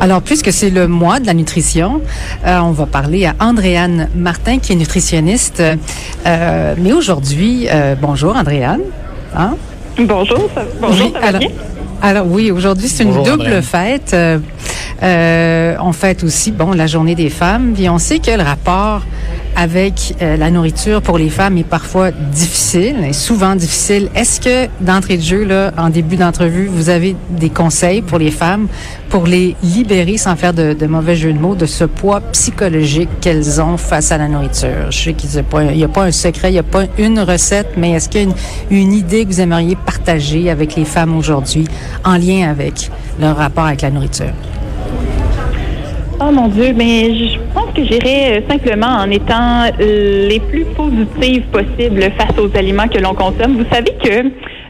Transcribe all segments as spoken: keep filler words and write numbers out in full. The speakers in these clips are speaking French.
Alors, puisque c'est le mois de la nutrition, euh, on va parler à Andréane Martin, qui est nutritionniste. Euh, mais aujourd'hui, euh, bonjour Andréane. Hein? Bonjour, ça, bonjour, oui, ça va alors, bien? Alors oui, aujourd'hui c'est une bonjour, double Andréane. Fête. Euh, euh, on fête aussi, bon, la journée des femmes. Puis on sait que le rapport avec euh, la nourriture pour les femmes est parfois difficile, et souvent difficile. Est-ce que, d'entrée de jeu, là, en début d'entrevue, vous avez des conseils pour les femmes, pour les libérer, sans faire de, de mauvais jeu de mots, de ce poids psychologique qu'elles ont face à la nourriture? Je sais qu'il n'y a pas un secret, il n'y a pas une recette, mais est-ce qu'il y a une, une idée que vous aimeriez partager avec les femmes aujourd'hui, en lien avec leur rapport avec la nourriture? Oh mon Dieu, mais je pense que j'irais simplement en étant les plus positives possibles face aux aliments que l'on consomme. Vous savez que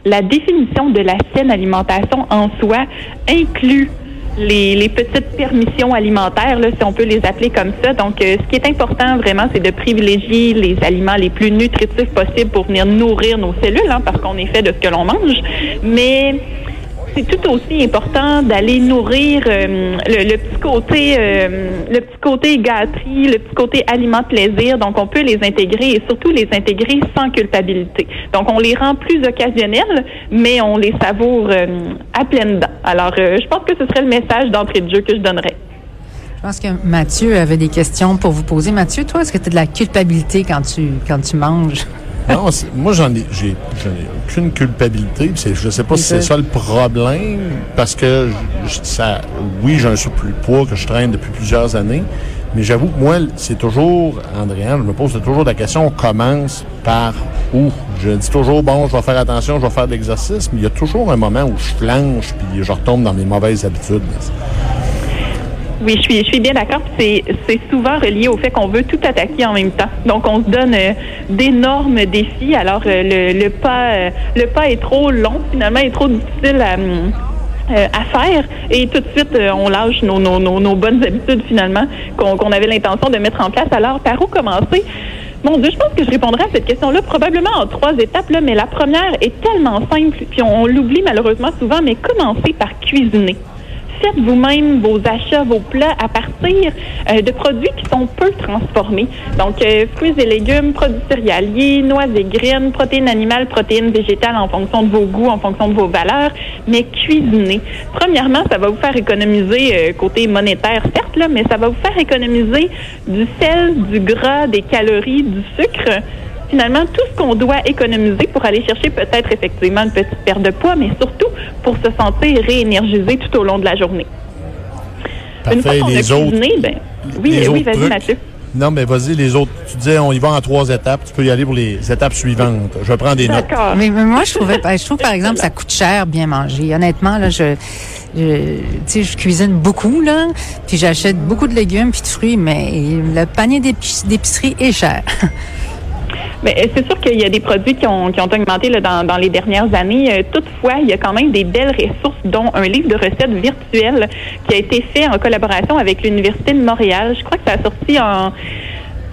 la définition de la saine alimentation en soi inclut les, les petites permissions alimentaires, là, si on peut les appeler comme ça. Donc, euh, ce qui est important vraiment, c'est de privilégier les aliments les plus nutritifs possibles pour venir nourrir nos cellules, hein, parce qu'on est fait de ce que l'on mange. Mais c'est tout aussi important d'aller nourrir euh, le, le petit côté euh, le petit côté gâterie, le petit côté aliment plaisir. Donc, on peut les intégrer et surtout les intégrer sans culpabilité. Donc, on les rend plus occasionnels, mais on les savoure euh, à pleines dents. Alors, euh, je pense que ce serait le message d'entrée de jeu que je donnerais. Je pense que Mathieu avait des questions pour vous poser. Mathieu, toi, est-ce que tu as de la culpabilité quand tu quand tu manges? Non, c'est, moi, j'en ai, j'ai, j'en ai aucune culpabilité. C'est, je ne sais pas si c'est ça le problème, parce que je, ça, oui, j'ai un surplus-poids que je traîne depuis plusieurs années, mais j'avoue que moi, c'est toujours, Andréane, je me pose toujours la question, on commence par où? Je dis toujours, bon, je vais faire attention, je vais faire de l'exercice, mais il y a toujours un moment où je flanche puis je retombe dans mes mauvaises habitudes. Oui, je suis, je suis bien d'accord. C'est, c'est souvent relié au fait qu'on veut tout attaquer en même temps. Donc, on se donne euh, d'énormes défis. Alors, euh, le, le pas, euh, le pas est trop long, finalement, est trop difficile à, euh, à faire. Et tout de suite, euh, on lâche nos, nos, nos, nos bonnes habitudes, finalement, qu'on, qu'on avait l'intention de mettre en place. Alors, par où commencer? Mon Dieu, je pense que je répondrai à cette question-là probablement en trois étapes, là, mais la première est tellement simple, puis on, on l'oublie malheureusement souvent, mais commencez par cuisiner. Faites vous-même vos achats, vos plats à partir euh, de produits qui sont peu transformés. Donc, euh, fruits et légumes, produits céréaliers, noix et graines, protéines animales, protéines végétales en fonction de vos goûts, en fonction de vos valeurs, mais cuisinez. Premièrement, ça va vous faire économiser, euh, côté monétaire, certes, là, mais ça va vous faire économiser du sel, du gras, des calories, du sucre. Finalement, tout ce qu'on doit économiser pour aller chercher peut-être effectivement une petite perte de poids, mais surtout pour se sentir réénergisé tout au long de la journée. Parfait. Une fois qu'on les a cuisiné, autres, ben, oui, oui, vas-y trucs. Mathieu. Non, mais vas-y, les autres. Tu disais, on y va en trois étapes. Tu peux y aller pour les étapes suivantes. Je prends des notes. D'accord. Mais, mais moi, je trouvais, je trouve, par exemple, ça coûte cher bien manger. Honnêtement, là, je, je, tu sais, je cuisine beaucoup, là, puis j'achète beaucoup de légumes puis de fruits, mais le panier d'épic- d'épicerie est cher. Bien, c'est sûr qu'il y a des produits qui ont, qui ont augmenté là, dans, dans les dernières années. Euh, toutefois, il y a quand même des belles ressources, dont un livre de recettes virtuelles qui a été fait en collaboration avec l'Université de Montréal. Je crois que ça a sorti en,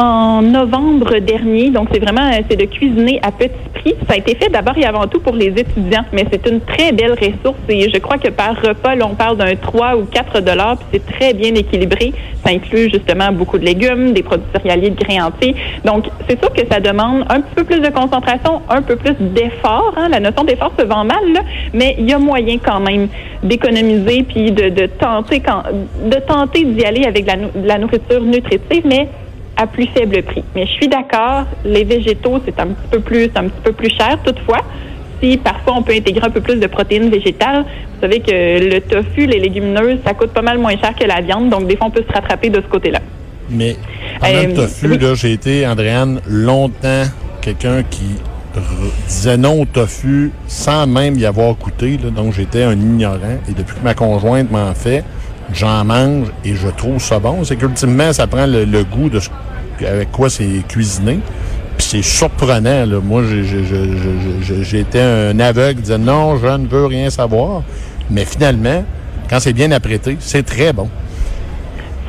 en novembre dernier. Donc, c'est vraiment c'est de cuisiner à petit prix. Ça a été fait d'abord et avant tout pour les étudiants, mais c'est une très belle ressource. Et je crois que par repas, là, on parle d'un trois ou quatre dollars, puis c'est très bien équilibré. Ça inclut justement beaucoup de légumes, des produits céréaliers de grains entiers. Donc, c'est sûr que ça demande un petit peu plus de concentration, un peu plus d'effort. Hein? La notion d'effort se vend mal, là, mais il y a moyen quand même d'économiser puis de, de tenter quand, de tenter d'y aller avec la, la nourriture nutritive, mais à plus faible prix. Mais je suis d'accord, les végétaux, c'est un petit peu plus, un petit peu plus cher. Toutefois, si parfois on peut intégrer un peu plus de protéines végétales, vous savez que le tofu, les légumineuses, ça coûte pas mal moins cher que la viande, donc des fois on peut se rattraper de ce côté-là. Mais en euh, le tofu, oui. Là, j'ai été, Andréane, longtemps quelqu'un qui disait non au tofu sans même y avoir goûté, là, donc j'étais un ignorant. Et depuis que ma conjointe m'en fait, j'en mange et je trouve ça bon. C'est qu'ultimement, ça prend le, le goût de ce, avec quoi c'est cuisiné. Puis c'est surprenant, là. Moi, j'ai, j'ai, j'ai, j'ai, j'ai été un aveugle qui disait non, je ne veux rien savoir. Mais finalement, quand c'est bien apprêté, c'est très bon.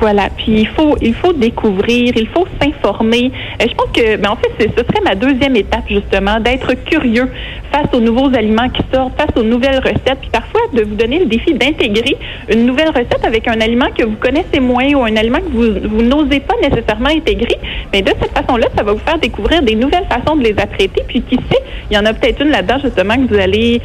Voilà, puis il faut il faut découvrir, il faut s'informer. Je pense que, ben en fait, c'est, ce serait ma deuxième étape justement, d'être curieux face aux nouveaux aliments qui sortent, face aux nouvelles recettes, puis parfois de vous donner le défi d'intégrer une nouvelle recette avec un aliment que vous connaissez moins ou un aliment que vous, vous n'osez pas nécessairement intégrer. Mais de cette façon-là, ça va vous faire découvrir des nouvelles façons de les apprêter. Puis qui sait, il y en a peut-être une là-dedans justement que vous allez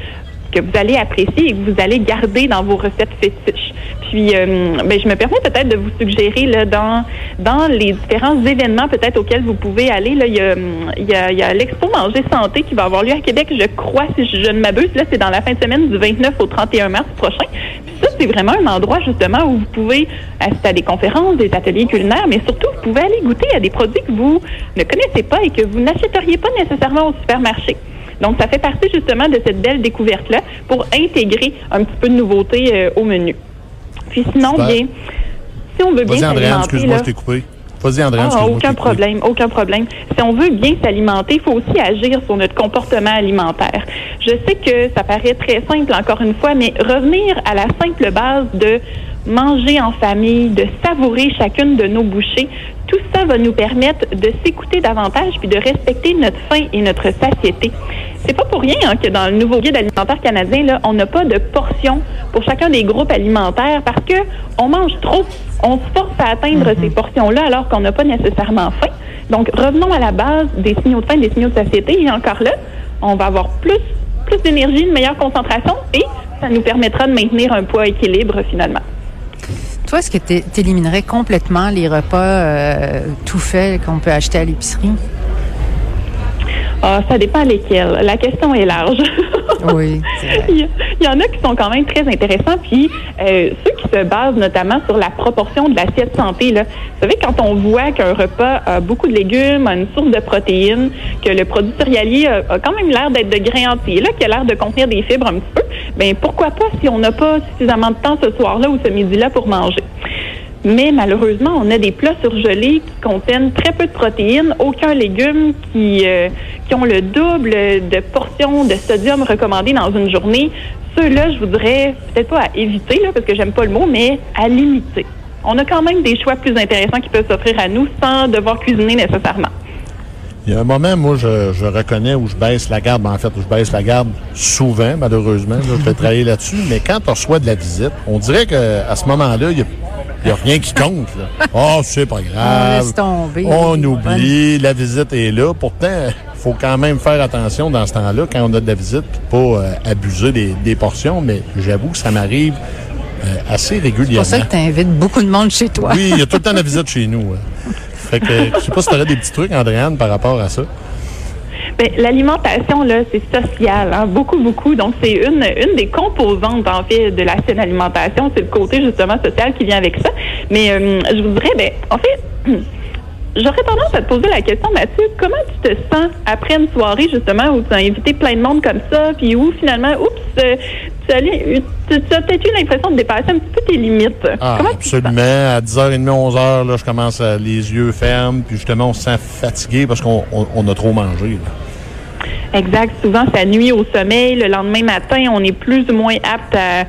que vous allez apprécier et que vous allez garder dans vos recettes fétiches. Puis, euh, ben, je me permets peut-être de vous suggérer là, dans dans les différents événements peut-être auxquels vous pouvez aller. Là, il y a il y a, il y a l'Expo Manger Santé qui va avoir lieu à Québec, je crois, si je, je ne m'abuse. Là, c'est dans la fin de semaine du vingt-neuf au trente et un mars prochain. Puis ça, c'est vraiment un endroit justement où vous pouvez assister à des conférences, des ateliers culinaires, mais surtout, vous pouvez aller goûter à des produits que vous ne connaissez pas et que vous n'achèteriez pas nécessairement au supermarché. Donc, ça fait partie justement de cette belle découverte-là pour intégrer un petit peu de nouveauté euh, au menu. Puis sinon, super. Bien, si on veut Vas-y, bien Andréane, s'alimenter... Excuse-moi, là, je t'ai coupé. Vas-y, Andréane, ah, aucun problème, coupé. aucun problème. Si on veut bien s'alimenter, il faut aussi agir sur notre comportement alimentaire. Je sais que ça paraît très simple, encore une fois, mais revenir à la simple base de manger en famille, de savourer chacune de nos bouchées, tout ça va nous permettre de s'écouter davantage puis de respecter notre faim et notre satiété. C'est pas pour rien hein, que dans le nouveau guide alimentaire canadien, là, on n'a pas de portions pour chacun des groupes alimentaires parce que on mange trop. On se force à atteindre mm-hmm. ces portions-là alors qu'on n'a pas nécessairement faim. Donc, revenons à la base des signaux de faim, des signaux de satiété. Et encore là, on va avoir plus, plus d'énergie, une meilleure concentration et ça nous permettra de maintenir un poids équilibre finalement. Toi, est-ce que tu éliminerais complètement les repas euh, tout faits qu'on peut acheter à l'épicerie? Ah, ça dépend lesquels. La question est large. Oui, c'est vrai. Il y en a qui sont quand même très intéressants. Puis, euh, ceux qui se basent notamment sur la proportion de l'assiette santé, là. Vous savez, quand on voit qu'un repas a beaucoup de légumes, a une source de protéines, que le produit céréalier a, a quand même l'air d'être de grain entier, là, qui a l'air de contenir des fibres un petit peu, bien, pourquoi pas si on n'a pas suffisamment de temps ce soir-là ou ce midi-là pour manger? Mais malheureusement, on a des plats surgelés qui contiennent très peu de protéines, aucun légume, qui, euh, qui ont le double de portions de sodium recommandées dans une journée. Ceux-là, je vous dirais, peut-être pas à éviter, là, parce que j'aime pas le mot, mais à limiter. On a quand même des choix plus intéressants qui peuvent s'offrir à nous sans devoir cuisiner nécessairement. Il y a un moment, moi, je, je reconnais où je baisse la garde. En fait, où je baisse la garde souvent, malheureusement. Là, je vais travailler là-dessus. Mais quand on reçoit de la visite, on dirait qu'à ce moment-là, il y a Il n'y a rien qui compte. Là. Oh, c'est pas grave. On laisse tomber. On oublie. La visite est là. Pourtant, il faut quand même faire attention dans ce temps-là, quand on a de la visite, pas euh, abuser des, des portions. Mais j'avoue que ça m'arrive euh, assez régulièrement. C'est pour ça que tu invites beaucoup de monde chez toi. Oui, il y a tout le temps de la visite chez nous. Hein. Fait que, je sais pas si tu aurais des petits trucs, Andréane, par rapport à ça. Bien, l'alimentation, là, c'est social, hein, beaucoup, beaucoup. Donc, c'est une une des composantes, en fait, de la saine alimentation. C'est le côté, justement, social qui vient avec ça. Mais euh, je vous dirais, bien, en fait, j'aurais tendance à te poser la question, Mathieu, comment tu te sens après une soirée, justement, où tu as invité plein de monde comme ça, puis où, finalement, oups, euh, tu, as, tu, tu as peut-être eu l'impression de dépasser un petit peu tes limites. Ah, comment absolument. Tu te sens? À dix heures trente, onze heures, là, je commence à les yeux fermes, puis justement, on se sent fatigué parce qu'on on, on a trop mangé, là. Exact. Souvent, ça nuit au sommeil. Le lendemain matin, on est plus ou moins apte à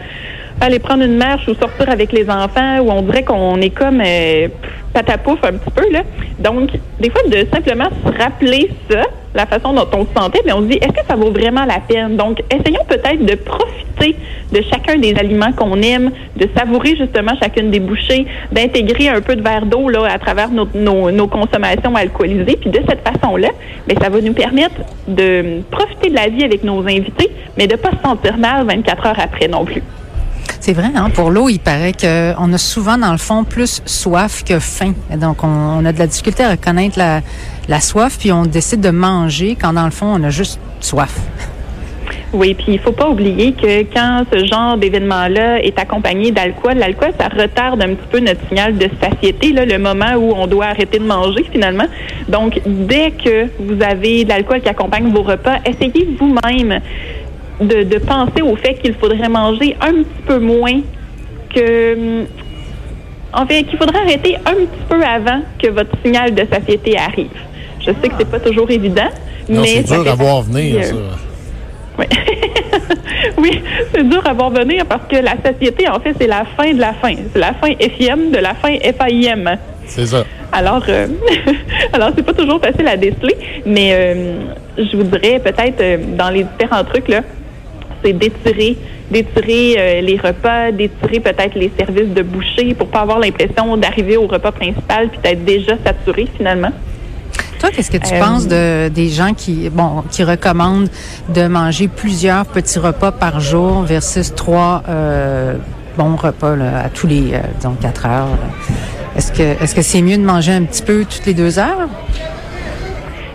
aller prendre une marche ou sortir avec les enfants, où on dirait qu'on est comme euh, patapouf un petit peu, là. Donc, des fois, de simplement se rappeler ça, la façon dont on se sentait, bien, on se dit, est-ce que ça vaut vraiment la peine? Donc, essayons peut-être de profiter de chacun des aliments qu'on aime, de savourer justement chacune des bouchées, d'intégrer un peu de verre d'eau là à travers nos, nos, nos consommations alcoolisées. Puis de cette façon-là, bien, ça va nous permettre de profiter de la vie avec nos invités, mais de ne pas se sentir mal vingt-quatre heures après non plus. C'est vrai, hein? Pour l'eau, il paraît qu'on a souvent, dans le fond, plus soif que faim. Donc, on, on a de la difficulté à reconnaître la, la soif, puis on décide de manger quand, dans le fond, on a juste soif. Oui, puis il faut pas oublier que quand ce genre d'événement-là est accompagné d'alcool, l'alcool, ça retarde un petit peu notre signal de satiété, là, le moment où on doit arrêter de manger, finalement. Donc, dès que vous avez de l'alcool qui accompagne vos repas, essayez vous-même De, de penser au fait qu'il faudrait manger un petit peu moins que... En fait, qu'il faudrait arrêter un petit peu avant que votre signal de satiété arrive. Je sais que c'est pas toujours évident, non, mais... c'est dur à voir venir, euh, ça. Oui. Oui, c'est dur à revenir parce que la satiété, en fait, c'est la fin de la faim. C'est la faim F I M de la faim F A I M. C'est ça. Alors, euh, alors c'est pas toujours facile à déceler, mais euh, je vous dirais peut-être euh, dans les différents trucs, là, c'est d'étirer, d'étirer euh, les repas, d'étirer peut-être les services de boucher pour pas avoir l'impression d'arriver au repas principal puis d'être déjà saturé finalement. Toi, qu'est-ce que tu euh, penses de, des gens qui, bon, qui recommandent de manger plusieurs petits repas par jour versus trois euh, bons repas là, à tous les, euh, disons, quatre heures? Est-ce que, est-ce que c'est mieux de manger un petit peu toutes les deux heures?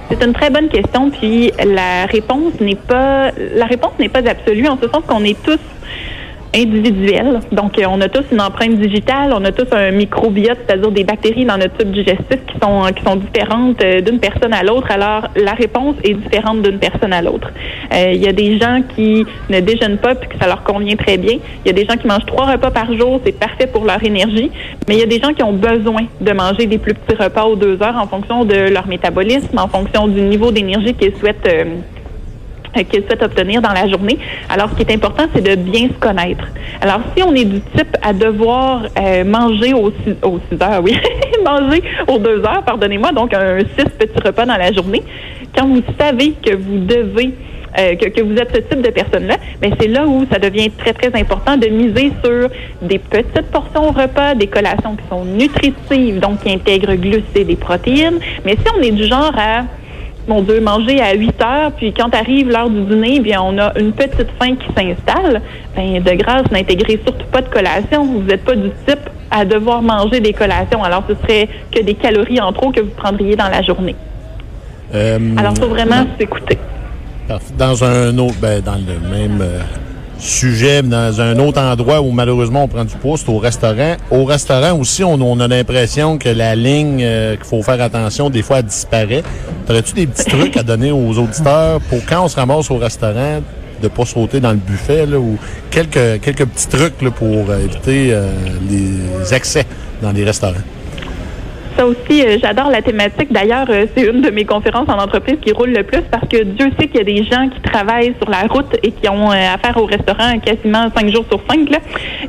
C'est une très bonne question, puis la réponse n'est pas, la réponse n'est pas absolue, en ce sens qu'on est tous individuels. Donc, euh, on a tous une empreinte digitale, on a tous un microbiote, c'est-à-dire des bactéries dans notre tube digestif qui sont qui sont différentes euh, d'une personne à l'autre. Alors, la réponse est différente d'une personne à l'autre. Euh, il y a des gens qui ne déjeunent pas puis que ça leur convient très bien. Il y a des gens qui mangent trois repas par jour, c'est parfait pour leur énergie. Mais il y a des gens qui ont besoin de manger des plus petits repas aux deux heures en fonction de leur métabolisme, en fonction du niveau d'énergie qu'ils souhaitent euh, qu'ils souhaitent obtenir dans la journée. Alors, ce qui est important, c'est de bien se connaître. Alors, si on est du type à devoir euh, manger aux six, aux six heures, oui, manger aux deux heures, pardonnez-moi, donc un six petits repas dans la journée, quand vous savez que vous devez, euh, que, que vous êtes ce type de personne-là, bien, c'est là où ça devient très, très important de miser sur des petites portions au repas, des collations qui sont nutritives, donc qui intègrent glucides et protéines. Mais si on est du genre à... mon Dieu, manger à huit heures, puis quand arrive l'heure du dîner, bien, on a une petite faim qui s'installe. Bien, de grâce, n'intégrez surtout pas de collation. Vous n'êtes pas du type à devoir manger des collations. Alors, ce serait que des calories en trop que vous prendriez dans la journée. Euh, Alors, il faut vraiment s'écouter. Dans un autre, ben, dans le même euh, sujet, dans un autre endroit où, malheureusement, on prend du poids, c'est au restaurant. Au restaurant aussi, on, on a l'impression que la ligne euh, qu'il faut faire attention, des fois, elle disparaît. T'aurais-tu des petits trucs à donner aux auditeurs pour quand on se ramasse au restaurant, de pas sauter dans le buffet, là, ou quelques, quelques petits trucs là, pour éviter euh, les excès dans les restaurants? Ça aussi, euh, j'adore la thématique. D'ailleurs, euh, c'est une de mes conférences en entreprise qui roule le plus parce que Dieu sait qu'il y a des gens qui travaillent sur la route et qui ont euh, affaire au restaurant quasiment cinq jours sur cinq. Là.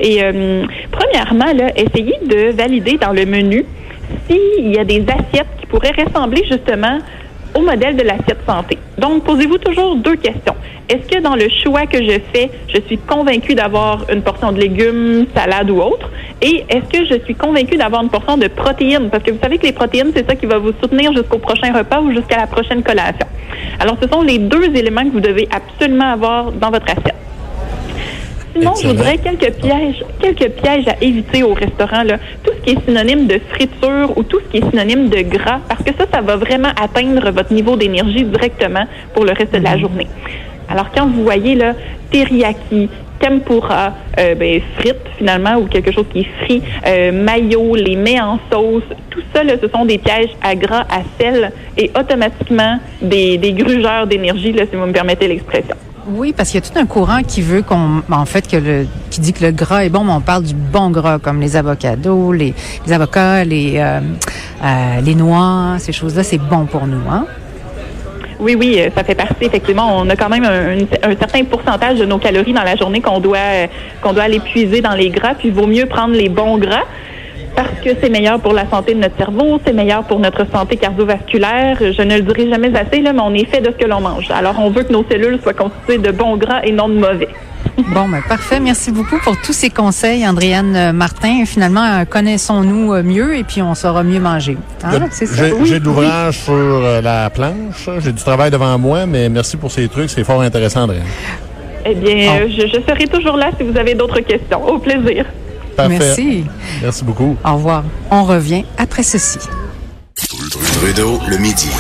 Et euh, premièrement, là, essayez de valider dans le menu s'il y a des assiettes qui pourraient ressembler justement au modèle de l'assiette santé. Donc, posez-vous toujours deux questions. Est-ce que dans le choix que je fais, je suis convaincue d'avoir une portion de légumes, salade ou autre? Et est-ce que je suis convaincue d'avoir une portion de protéines? Parce que vous savez que les protéines, c'est ça qui va vous soutenir jusqu'au prochain repas ou jusqu'à la prochaine collation. Alors, ce sont les deux éléments que vous devez absolument avoir dans votre assiette. Sinon, je voudrais quelques pièges, quelques pièges à éviter au restaurant, là. Tout ce qui est synonyme de friture ou tout ce qui est synonyme de gras, parce que ça, ça va vraiment atteindre votre niveau d'énergie directement pour le reste de la journée. Alors, quand vous voyez, là, teriyaki, tempura, euh, ben, frites, finalement, ou quelque chose qui est frit, euh, mayo, les mets en sauce, tout ça, là, ce sont des pièges à gras, à sel et automatiquement des, des grugeurs d'énergie, là, si vous me permettez l'expression. Oui, parce qu'il y a tout un courant qui veut qu'on, en fait, que le, qui dit que le gras est bon, mais on parle du bon gras, comme les avocados, les, les avocats, les, euh, euh, les noix, ces choses-là, c'est bon pour nous, hein? Oui, oui, ça fait partie, effectivement. On a quand même un, un, un certain pourcentage de nos calories dans la journée qu'on doit, qu'on doit aller puiser dans les gras, puis il vaut mieux prendre les bons gras. Parce que c'est meilleur pour la santé de notre cerveau, c'est meilleur pour notre santé cardiovasculaire. Je ne le dirai jamais assez, là, mais on est fait de ce que l'on mange. Alors, on veut que nos cellules soient constituées de bons gras et non de mauvais. Bon, ben, parfait. Merci beaucoup pour tous ces conseils, Andréane Martin. Finalement, connaissons-nous mieux et puis on saura mieux manger. Hein? Je, c'est ça? J'ai, oui, j'ai de l'ouvrage oui. sur la planche. J'ai du travail devant moi, mais merci pour ces trucs. C'est fort intéressant, Andréane. Eh bien, oh. je, je serai toujours là si vous avez d'autres questions. Au plaisir. Parfait. Merci. Merci beaucoup. Au revoir. On revient après ceci. Trudeau, le midi.